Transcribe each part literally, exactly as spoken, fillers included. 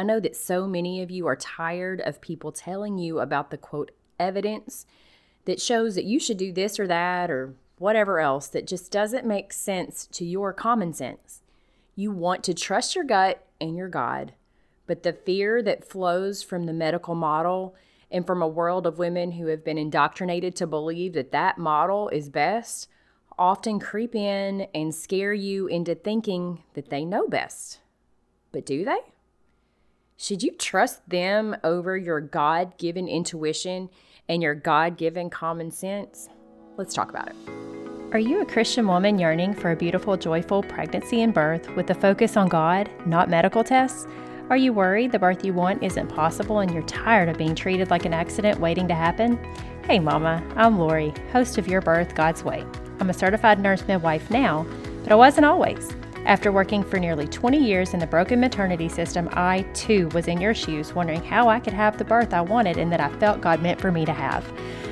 I know that so many of you are tired of people telling you about the, quote, evidence that shows that you should do this or that or whatever else that just doesn't make sense to your common sense. You want to trust your gut and your God, but the fear that flows from the medical model and from a world of women who have been indoctrinated to believe that that model is best often creep in and scare you into thinking that they know best. But do they? Should you trust them over your God-given intuition and your God-given common sense? Let's talk about it. Are you a Christian woman yearning for a beautiful, joyful pregnancy and birth with a focus on God, not medical tests? Are you worried the birth you want isn't possible and you're tired of being treated like an accident waiting to happen? Hey Mama, I'm Lori, host of Your Birth, God's Way. I'm a certified nurse midwife now, but I wasn't always. After working for nearly twenty years in the broken maternity system, I, too, was in your shoes, wondering how I could have the birth I wanted and that I felt God meant for me to have.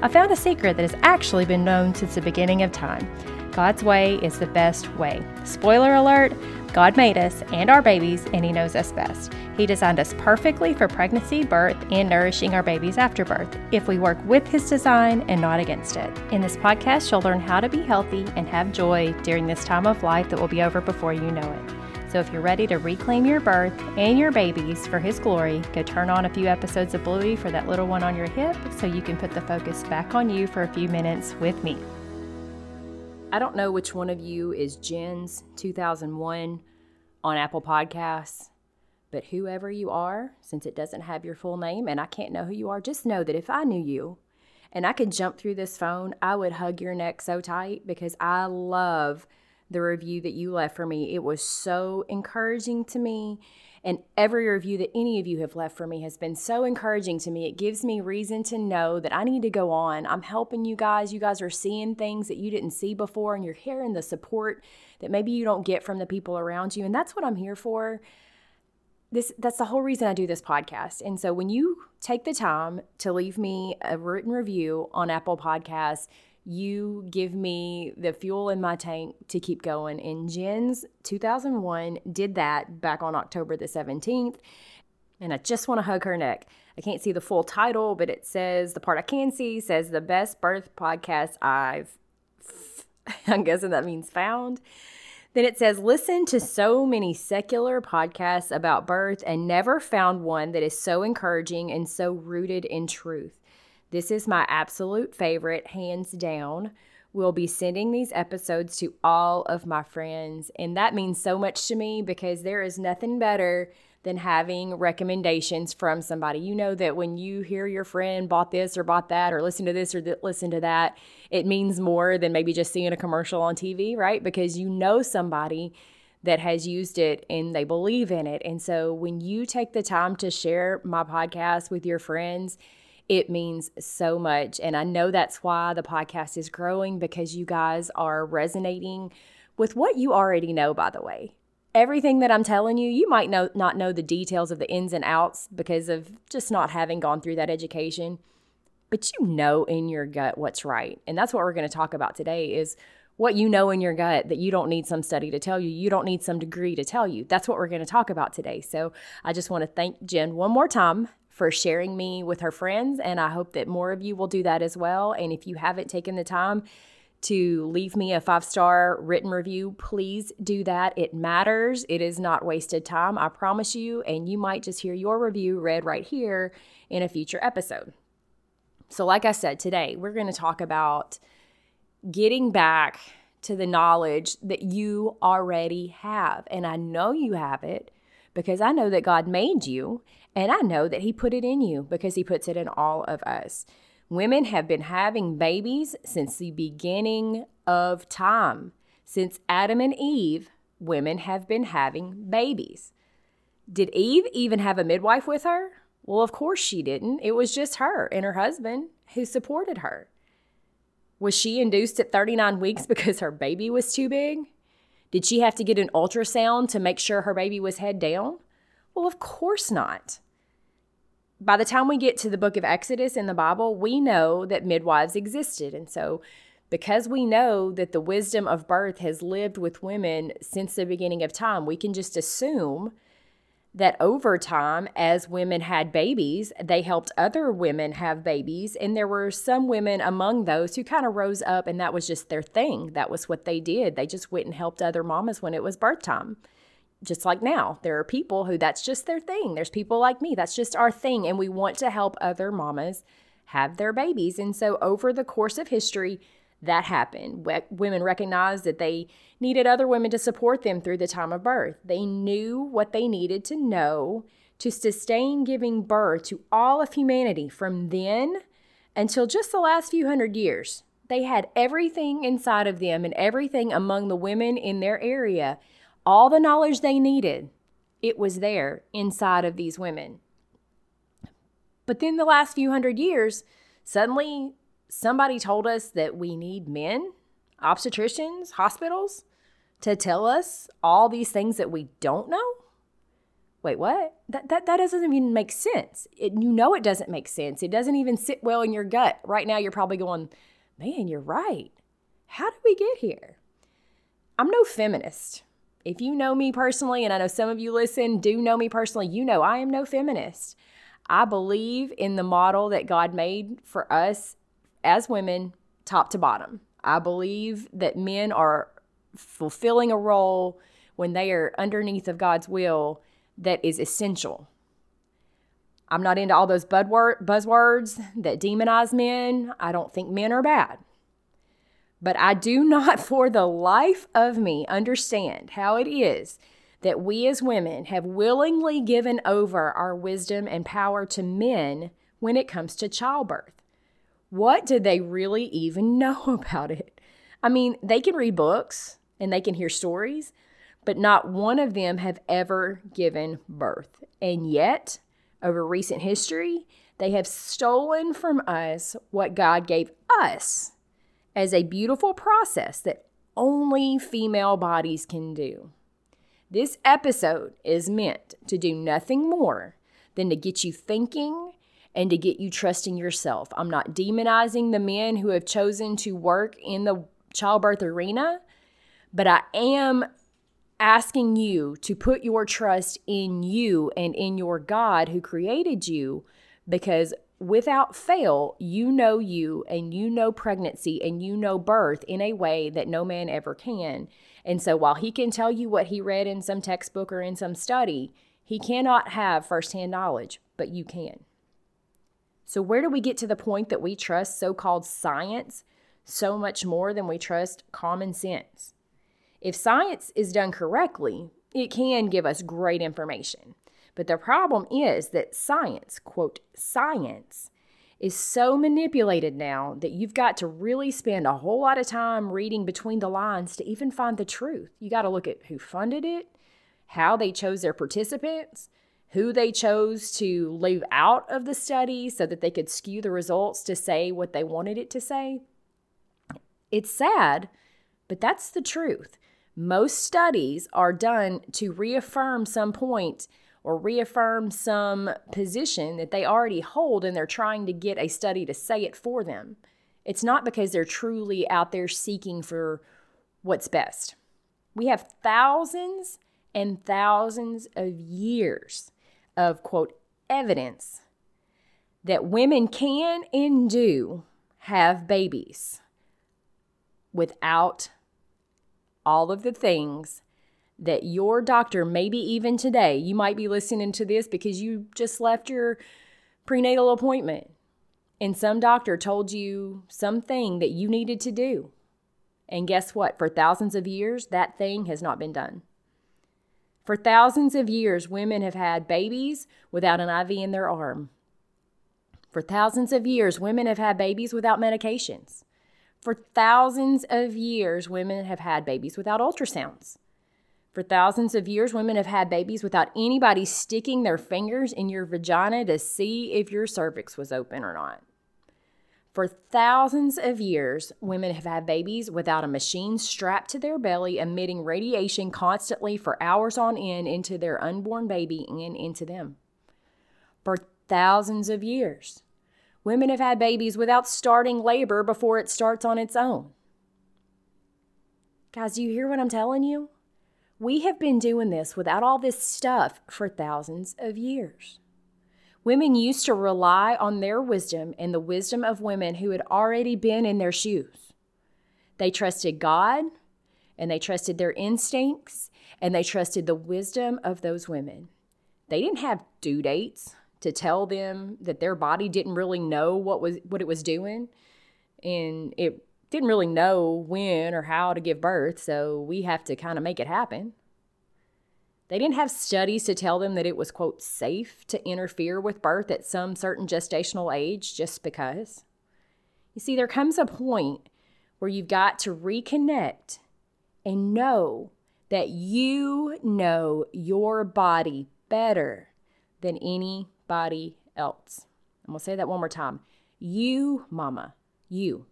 I found a secret that has actually been known since the beginning of time. God's way is the best way. Spoiler alert, God made us and our babies, and He knows us best. He designed us perfectly for pregnancy, birth, and nourishing our babies after birth, if we work with His design and not against it. In this podcast, you'll learn how to be healthy and have joy during this time of life that will be over before you know it. So if you're ready to reclaim your birth and your babies for His glory, go turn on a few episodes of Bluey for that little one on your hip so you can put the focus back on you for a few minutes with me. I don't know which one of you is Jens two thousand one on Apple Podcasts, but whoever you are, since it doesn't have your full name and I can't know who you are, just know that if I knew you and I could jump through this phone, I would hug your neck so tight because I love the review that you left for me. It was so encouraging to me. And every review that any of you have left for me has been so encouraging to me. It gives me reason to know that I need to go on. I'm helping you guys. You guys are seeing things that you didn't see before, and you're hearing the support that maybe you don't get from the people around you. And that's what I'm here for. This, that's the whole reason I do this podcast. And so when you take the time to leave me a written review on Apple Podcasts, you give me the fuel in my tank to keep going. And Jens two thousand one did that back on October the seventeenth. And I just want to hug her neck. I can't see the full title, but it says, the part I can see says, the best birth podcast I've, I'm guessing that means found. Then it says, listen to so many secular podcasts about birth and never found one that is so encouraging and so rooted in truth. This is my absolute favorite, hands down. We'll be sending these episodes to all of my friends. And that means so much to me because there is nothing better than having recommendations from somebody. You know that when you hear your friend bought this or bought that or listen to this or th- listen to that, it means more than maybe just seeing a commercial on T V, right? Because you know somebody that has used it and they believe in it. And so when you take the time to share my podcast with your friends, it means so much, and I know that's why the podcast is growing, because you guys are resonating with what you already know, by the way. Everything that I'm telling you, you might know, not know the details of the ins and outs because of just not having gone through that education, but you know in your gut what's right, and that's what we're going to talk about today is what you know in your gut that you don't need some study to tell you. You don't need some degree to tell you. That's what we're going to talk about today, so I just want to thank Jen one more time for sharing me with her friends, and I hope that more of you will do that as well. And if you haven't taken the time to leave me a five-star written review, please do that. It matters. It is not wasted time, I promise you, and you might just hear your review read right here in a future episode. So like I said, today we're going to talk about getting back to the knowledge that you already have, and I know you have it because I know that God made you. And I know that He put it in you because He puts it in all of us. Women have been having babies since the beginning of time. Since Adam and Eve, women have been having babies. Did Eve even have a midwife with her? Well, of course she didn't. It was just her and her husband who supported her. Was she induced at thirty-nine weeks because her baby was too big? Did she have to get an ultrasound to make sure her baby was head down? Well, of course not. By the time we get to the book of Exodus in the Bible, we know that midwives existed. And so because we know that the wisdom of birth has lived with women since the beginning of time, we can just assume that over time, as women had babies, they helped other women have babies. And there were some women among those who kind of rose up, and that was just their thing. That was what they did. They just went and helped other mamas when it was birth time. Just like now, there are people who that's just their thing. There's people like me. That's just our thing. And we want to help other mamas have their babies. And so over the course of history, that happened. We- women recognized that they needed other women to support them through the time of birth. They knew what they needed to know to sustain giving birth to all of humanity from then until just the last few hundred years. They had everything inside of them and everything among the women in their area, all the knowledge they needed. It was there inside of these women. But then the last few hundred years, suddenly somebody told us that we need men, obstetricians, hospitals, to tell us all these things that we don't know? Wait, what? That that, that doesn't even make sense. It, you know it doesn't make sense. It doesn't even sit well in your gut. Right now you're probably going, man, you're right. How did we get here? I'm no feminist. If you know me personally, and I know some of you listen do know me personally, you know I am no feminist. I believe in the model that God made for us as women, top to bottom. I believe that men are fulfilling a role when they are underneath of God's will that is essential. I'm not into all those buzzwords that demonize men. I don't think men are bad. But I do not for the life of me understand how it is that we as women have willingly given over our wisdom and power to men when it comes to childbirth. What do they really even know about it? I mean, they can read books and they can hear stories, but not one of them have ever given birth. And yet, over recent history, they have stolen from us what God gave us as a beautiful process that only female bodies can do. This episode is meant to do nothing more than to get you thinking and to get you trusting yourself. I'm not demonizing the men who have chosen to work in the childbirth arena, but I am asking you to put your trust in you and in your God who created you, because without fail, you know you and you know pregnancy and you know birth in a way that no man ever can. And so while he can tell you what he read in some textbook or in some study, he cannot have firsthand knowledge, but you can. So where do we get to the point that we trust so-called science so much more than we trust common sense? If science is done correctly, it can give us great information. But the problem is that science, quote, science, is so manipulated now that you've got to really spend a whole lot of time reading between the lines to even find the truth. You got to look at who funded it, how they chose their participants, who they chose to leave out of the study so that they could skew the results to say what they wanted it to say. It's sad, but that's the truth. Most studies are done to reaffirm some point or reaffirm some position that they already hold, and they're trying to get a study to say it for them. It's not because they're truly out there seeking for what's best. We have thousands and thousands of years of, quote, evidence that women can and do have babies without all of the things that your doctor, maybe even today, you might be listening to this because you just left your prenatal appointment and some doctor told you something that you needed to do. And guess what? For thousands of years, that thing has not been done. For thousands of years, women have had babies without an I V in their arm. For thousands of years, women have had babies without medications. For thousands of years, women have had babies without ultrasounds. For thousands of years, women have had babies without anybody sticking their fingers in your vagina to see if your cervix was open or not. For thousands of years, women have had babies without a machine strapped to their belly, emitting radiation constantly for hours on end into their unborn baby and into them. For thousands of years, women have had babies without starting labor before it starts on its own. Guys, do you hear what I'm telling you? We have been doing this without all this stuff for thousands of years. Women used to rely on their wisdom and the wisdom of women who had already been in their shoes. They trusted God, and they trusted their instincts, and they trusted the wisdom of those women. They didn't have due dates to tell them that their body didn't really know what was what it was doing, and it didn't really know when or how to give birth, so we have to kind of make it happen. They didn't have studies to tell them that it was, quote, safe to interfere with birth at some certain gestational age just because. You see, there comes a point where you've got to reconnect and know that you know your body better than anybody else. I'm going to say that one more time. You, mama, you,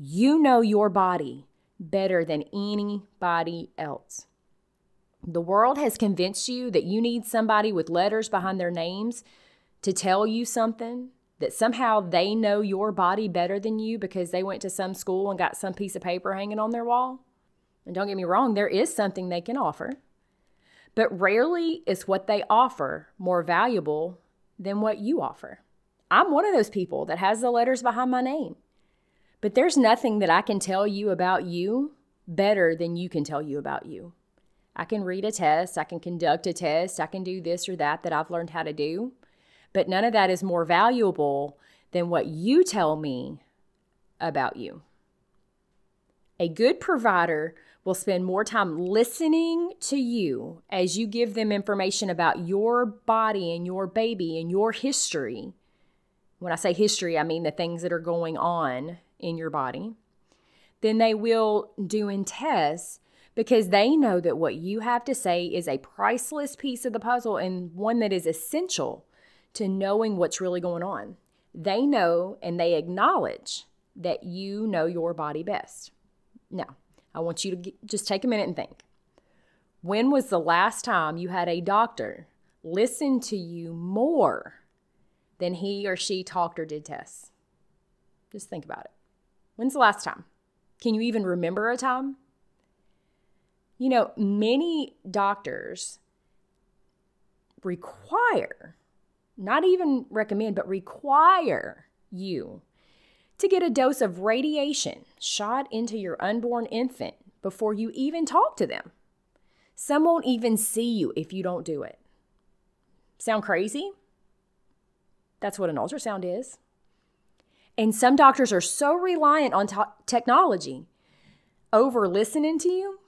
you know your body better than anybody else. The world has convinced you that you need somebody with letters behind their names to tell you something, that somehow they know your body better than you because they went to some school and got some piece of paper hanging on their wall. And don't get me wrong, there is something they can offer, but rarely is what they offer more valuable than what you offer. I'm one of those people that has the letters behind my name, but there's nothing that I can tell you about you better than you can tell you about you. I can read a test, I can conduct a test, I can do this or that that I've learned how to do, but none of that is more valuable than what you tell me about you. A good provider will spend more time listening to you as you give them information about your body and your baby and your history. When I say history, I mean the things that are going on in your body. Then they will do in tests, because they know that what you have to say is a priceless piece of the puzzle and one that is essential to knowing what's really going on. They know and they acknowledge that you know your body best. Now, I want you to get, just take a minute and think. When was the last time you had a doctor listen to you more than he or she talked or did tests? Just think about it. When's the last time? Can you even remember a time? You know, many doctors require, not even recommend, but require you to get a dose of radiation shot into your unborn infant before you even talk to them. Some won't even see you if you don't do it. Sound crazy? That's what an ultrasound is. And some doctors are so reliant on to- technology over listening to you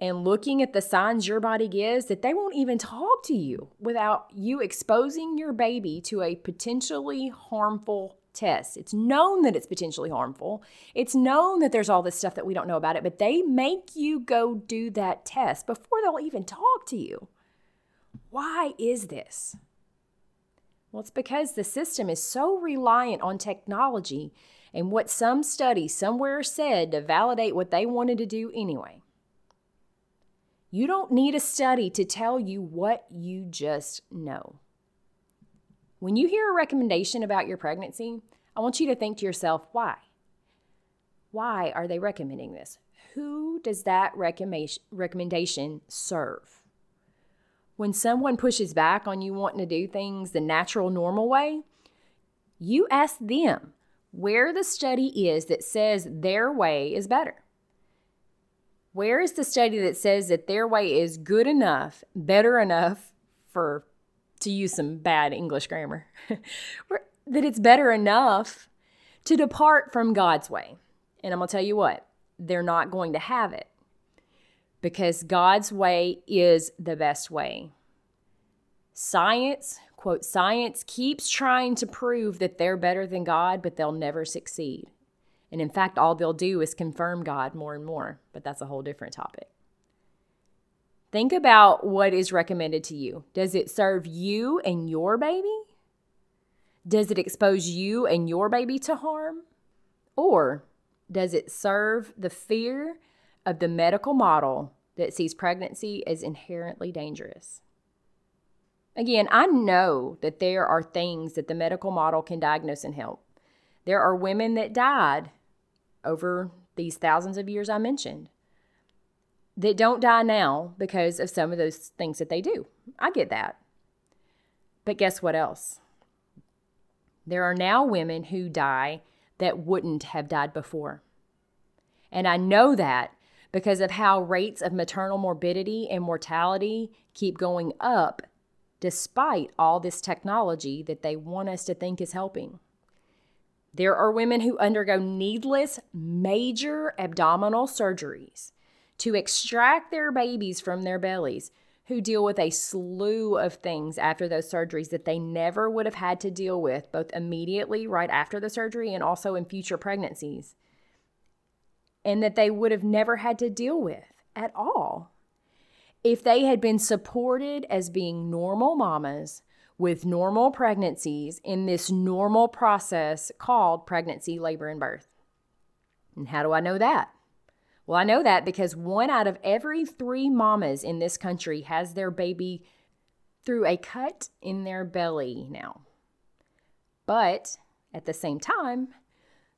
and looking at the signs your body gives that they won't even talk to you without you exposing your baby to a potentially harmful test. It's known that it's potentially harmful. It's known that there's all this stuff that we don't know about it, but they make you go do that test before they'll even talk to you. Why is this? Well, it's because the system is so reliant on technology and what some study somewhere said to validate what they wanted to do anyway. You don't need a study to tell you what you just know. When you hear a recommendation about your pregnancy, I want you to think to yourself, why? Why are they recommending this? Who does that recommendation serve? When someone pushes back on you wanting to do things the natural, normal way, you ask them where the study is that says their way is better. Where is the study that says that their way is good enough, better enough for, to use some bad English grammar, that it's better enough to depart from God's way? And I'm going to tell you what, they're not going to have it, because God's way is the best way. Science, quote, science keeps trying to prove that they're better than God, but they'll never succeed. And in fact, all they'll do is confirm God more and more. But that's a whole different topic. Think about what is recommended to you. Does it serve you and your baby? Does it expose you and your baby to harm? Or does it serve the fear of the medical model that sees pregnancy as inherently dangerous? Again, I know that there are things that the medical model can diagnose and help. There are women that died over these thousands of years I mentioned. that don't die now because of some of those things that they do. I get that. But guess what else? There are now women who die that wouldn't have died before. And I know that because of how rates of maternal morbidity and mortality keep going up despite all this technology that they want us to think is helping. There are women who undergo needless major abdominal surgeries to extract their babies from their bellies, who deal with a slew of things after those surgeries that they never would have had to deal with, both immediately right after the surgery and also in future pregnancies, and that they would have never had to deal with at all if they had been supported as being normal mamas with normal pregnancies in this normal process called pregnancy, labor, and birth. And how do I know that? Well, I know that because one out of every three mamas in this country has their baby through a cut in their belly now. But at the same time,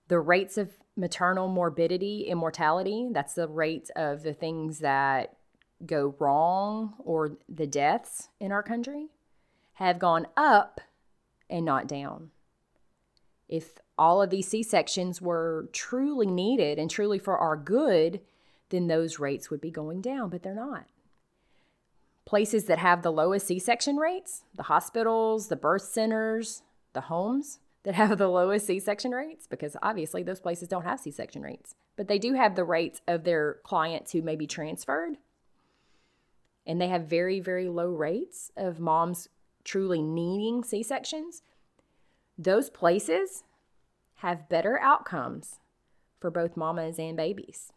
the rates of maternal morbidity and mortality, that's the rates of the things that go wrong or the deaths in our country, have gone up and not down. If all of these C-sections were truly needed and truly for our good, then those rates would be going down, but they're not. Places that have the lowest C-section rates, the hospitals, the birth centers, the homes that have the lowest C-section rates, because obviously those places don't have C-section rates, but they do have the rates of their clients who may be transferred, and they have very, very low rates of moms truly needing C-sections. Those places have better outcomes for both mamas and babies.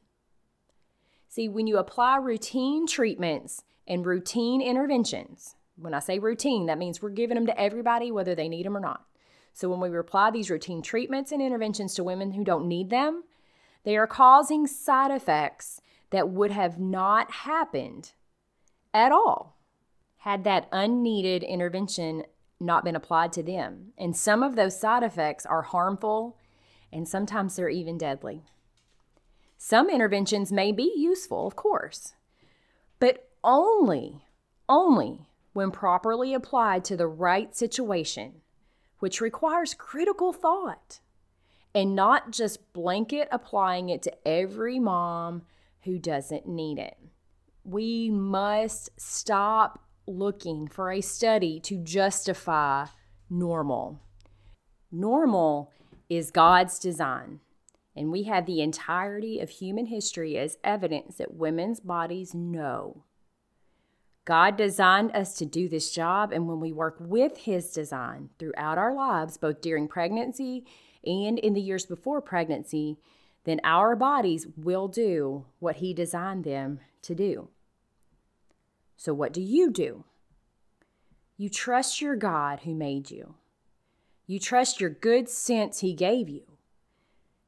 See, when you apply routine treatments and routine interventions, when I say routine, that means we're giving them to everybody whether they need them or not. So when we apply these routine treatments and interventions to women who don't need them, they are causing side effects that would have not happened at all had that unneeded intervention not been applied to them. And some of those side effects are harmful, and sometimes they're even deadly. Some interventions may be useful, of course, but only, only when properly applied to the right situation, which requires critical thought, and not just blanket applying it to every mom who doesn't need it. We must stop looking for a study to justify normal. Normal is God's design, and we have the entirety of human history as evidence that women's bodies know. God designed us to do this job, and when we work with His design throughout our lives, both during pregnancy and in the years before pregnancy, then our bodies will do what He designed them to do. So what do you do? You trust your God who made you. You trust your good sense He gave you.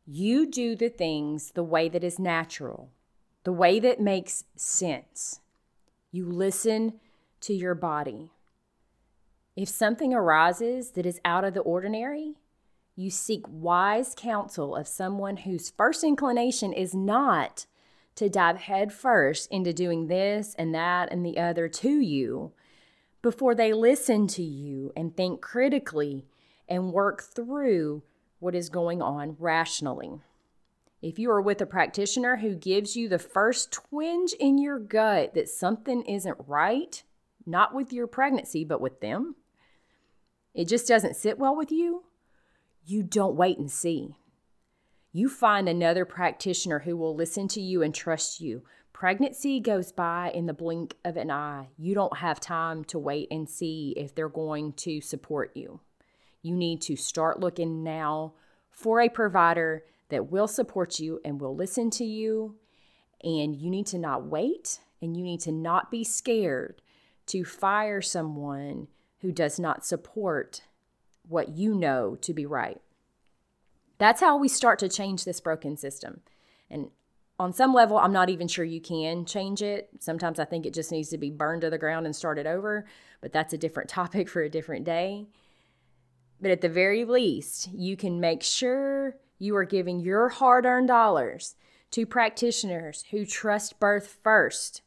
You do the things the way that is natural, the way that makes sense. You listen to your body. If something arises that is out of the ordinary, you seek wise counsel of someone whose first inclination is not to dive headfirst into doing this and that and the other to you before they listen to you and think critically and work through what is going on rationally. If you are with a practitioner who gives you the first twinge in your gut that something isn't right, not with your pregnancy, but with them, it just doesn't sit well with you, you don't wait and see. You find another practitioner who will listen to you and trust you. Pregnancy goes by in the blink of an eye. You don't have time to wait and see if they're going to support you. You need to start looking now for a provider that will support you and will listen to you. And you need to not wait, and you need to not be scared to fire someone who does not support what you know to be right. That's how we start to change this broken system. And on some level, I'm not even sure you can change it. Sometimes I think it just needs to be burned to the ground and started over, but that's a different topic for a different day. But at the very least, you can make sure you are giving your hard-earned dollars to practitioners who trust birth first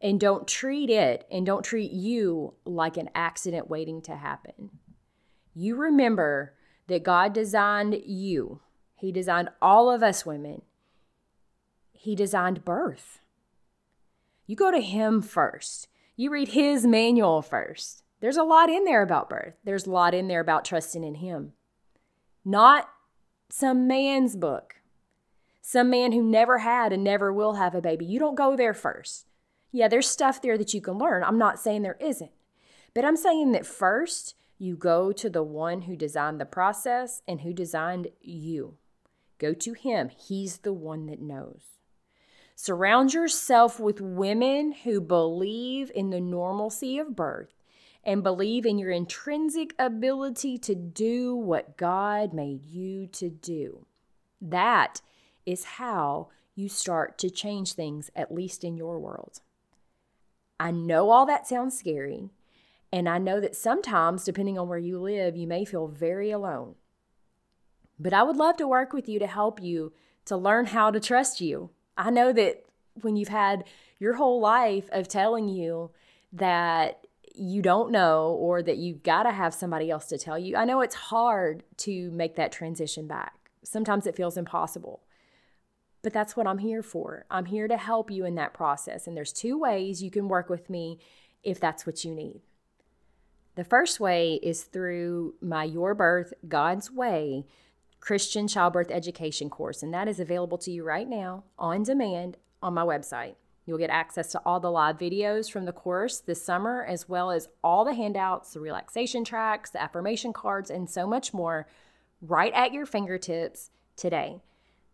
and don't treat it and don't treat you like an accident waiting to happen. You remember that God designed you. He designed all of us women. He designed birth. You go to Him first. You read His manual first. There's a lot in there about birth. There's a lot in there about trusting in Him. Not some man's book. Some man who never had and never will have a baby. You don't go there first. Yeah, there's stuff there that you can learn. I'm not saying there isn't. But I'm saying that first, you go to the one who designed the process and who designed you. Go to Him. He's the one that knows. Surround yourself with women who believe in the normalcy of birth and believe in your intrinsic ability to do what God made you to do. That is how you start to change things, at least in your world. I know all that sounds scary, and I know that sometimes, depending on where you live, you may feel very alone. But I would love to work with you to help you to learn how to trust you. I know that when you've had your whole life of telling you that you don't know or that you've got to have somebody else to tell you, I know it's hard to make that transition back. Sometimes it feels impossible. But that's what I'm here for. I'm here to help you in that process. And there's two ways you can work with me if that's what you need. The first way is through my Your Birth, God's Way Christian Childbirth Education course. And that is available to you right now on demand on my website. You'll get access to all the live videos from the course this summer, as well as all the handouts, the relaxation tracks, the affirmation cards, and so much more right at your fingertips today.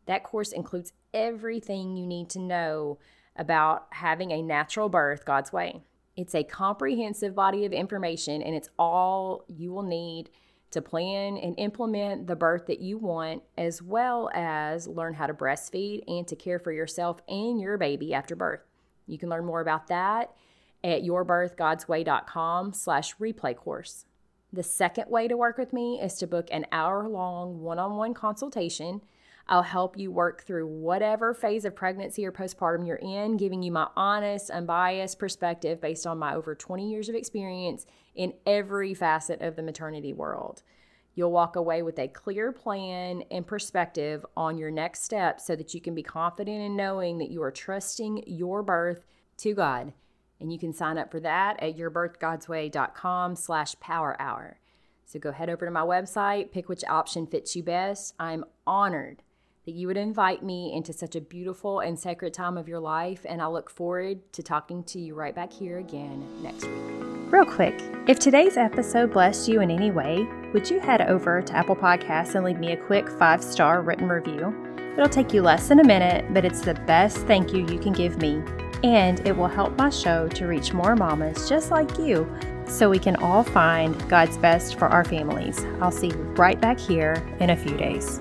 That course includes everything you need to know about having a natural birth God's way. It's a comprehensive body of information, and it's all you will need to plan and implement the birth that you want, as well as learn how to breastfeed and to care for yourself and your baby after birth. You can learn more about that at your birth gods way dot com slash replay course. The second way to work with me is to book an hour-long one-on-one consultation. I'll help you work through whatever phase of pregnancy or postpartum you're in, giving you my honest, unbiased perspective based on my over twenty years of experience in every facet of the maternity world. You'll walk away with a clear plan and perspective on your next steps so that you can be confident in knowing that you are trusting your birth to God. And you can sign up for that at your birth gods way dot com slash power hour. So go head over to my website, pick which option fits you best. I'm honored that you would invite me into such a beautiful and sacred time of your life, and I look forward to talking to you right back here again next week. Real quick, if today's episode blessed you in any way, would you head over to Apple Podcasts and leave me a quick five-star written review? It'll take you less than a minute, but it's the best thank you you can give me, and it will help my show to reach more mamas just like you so we can all find God's best for our families. I'll see you right back here in a few days.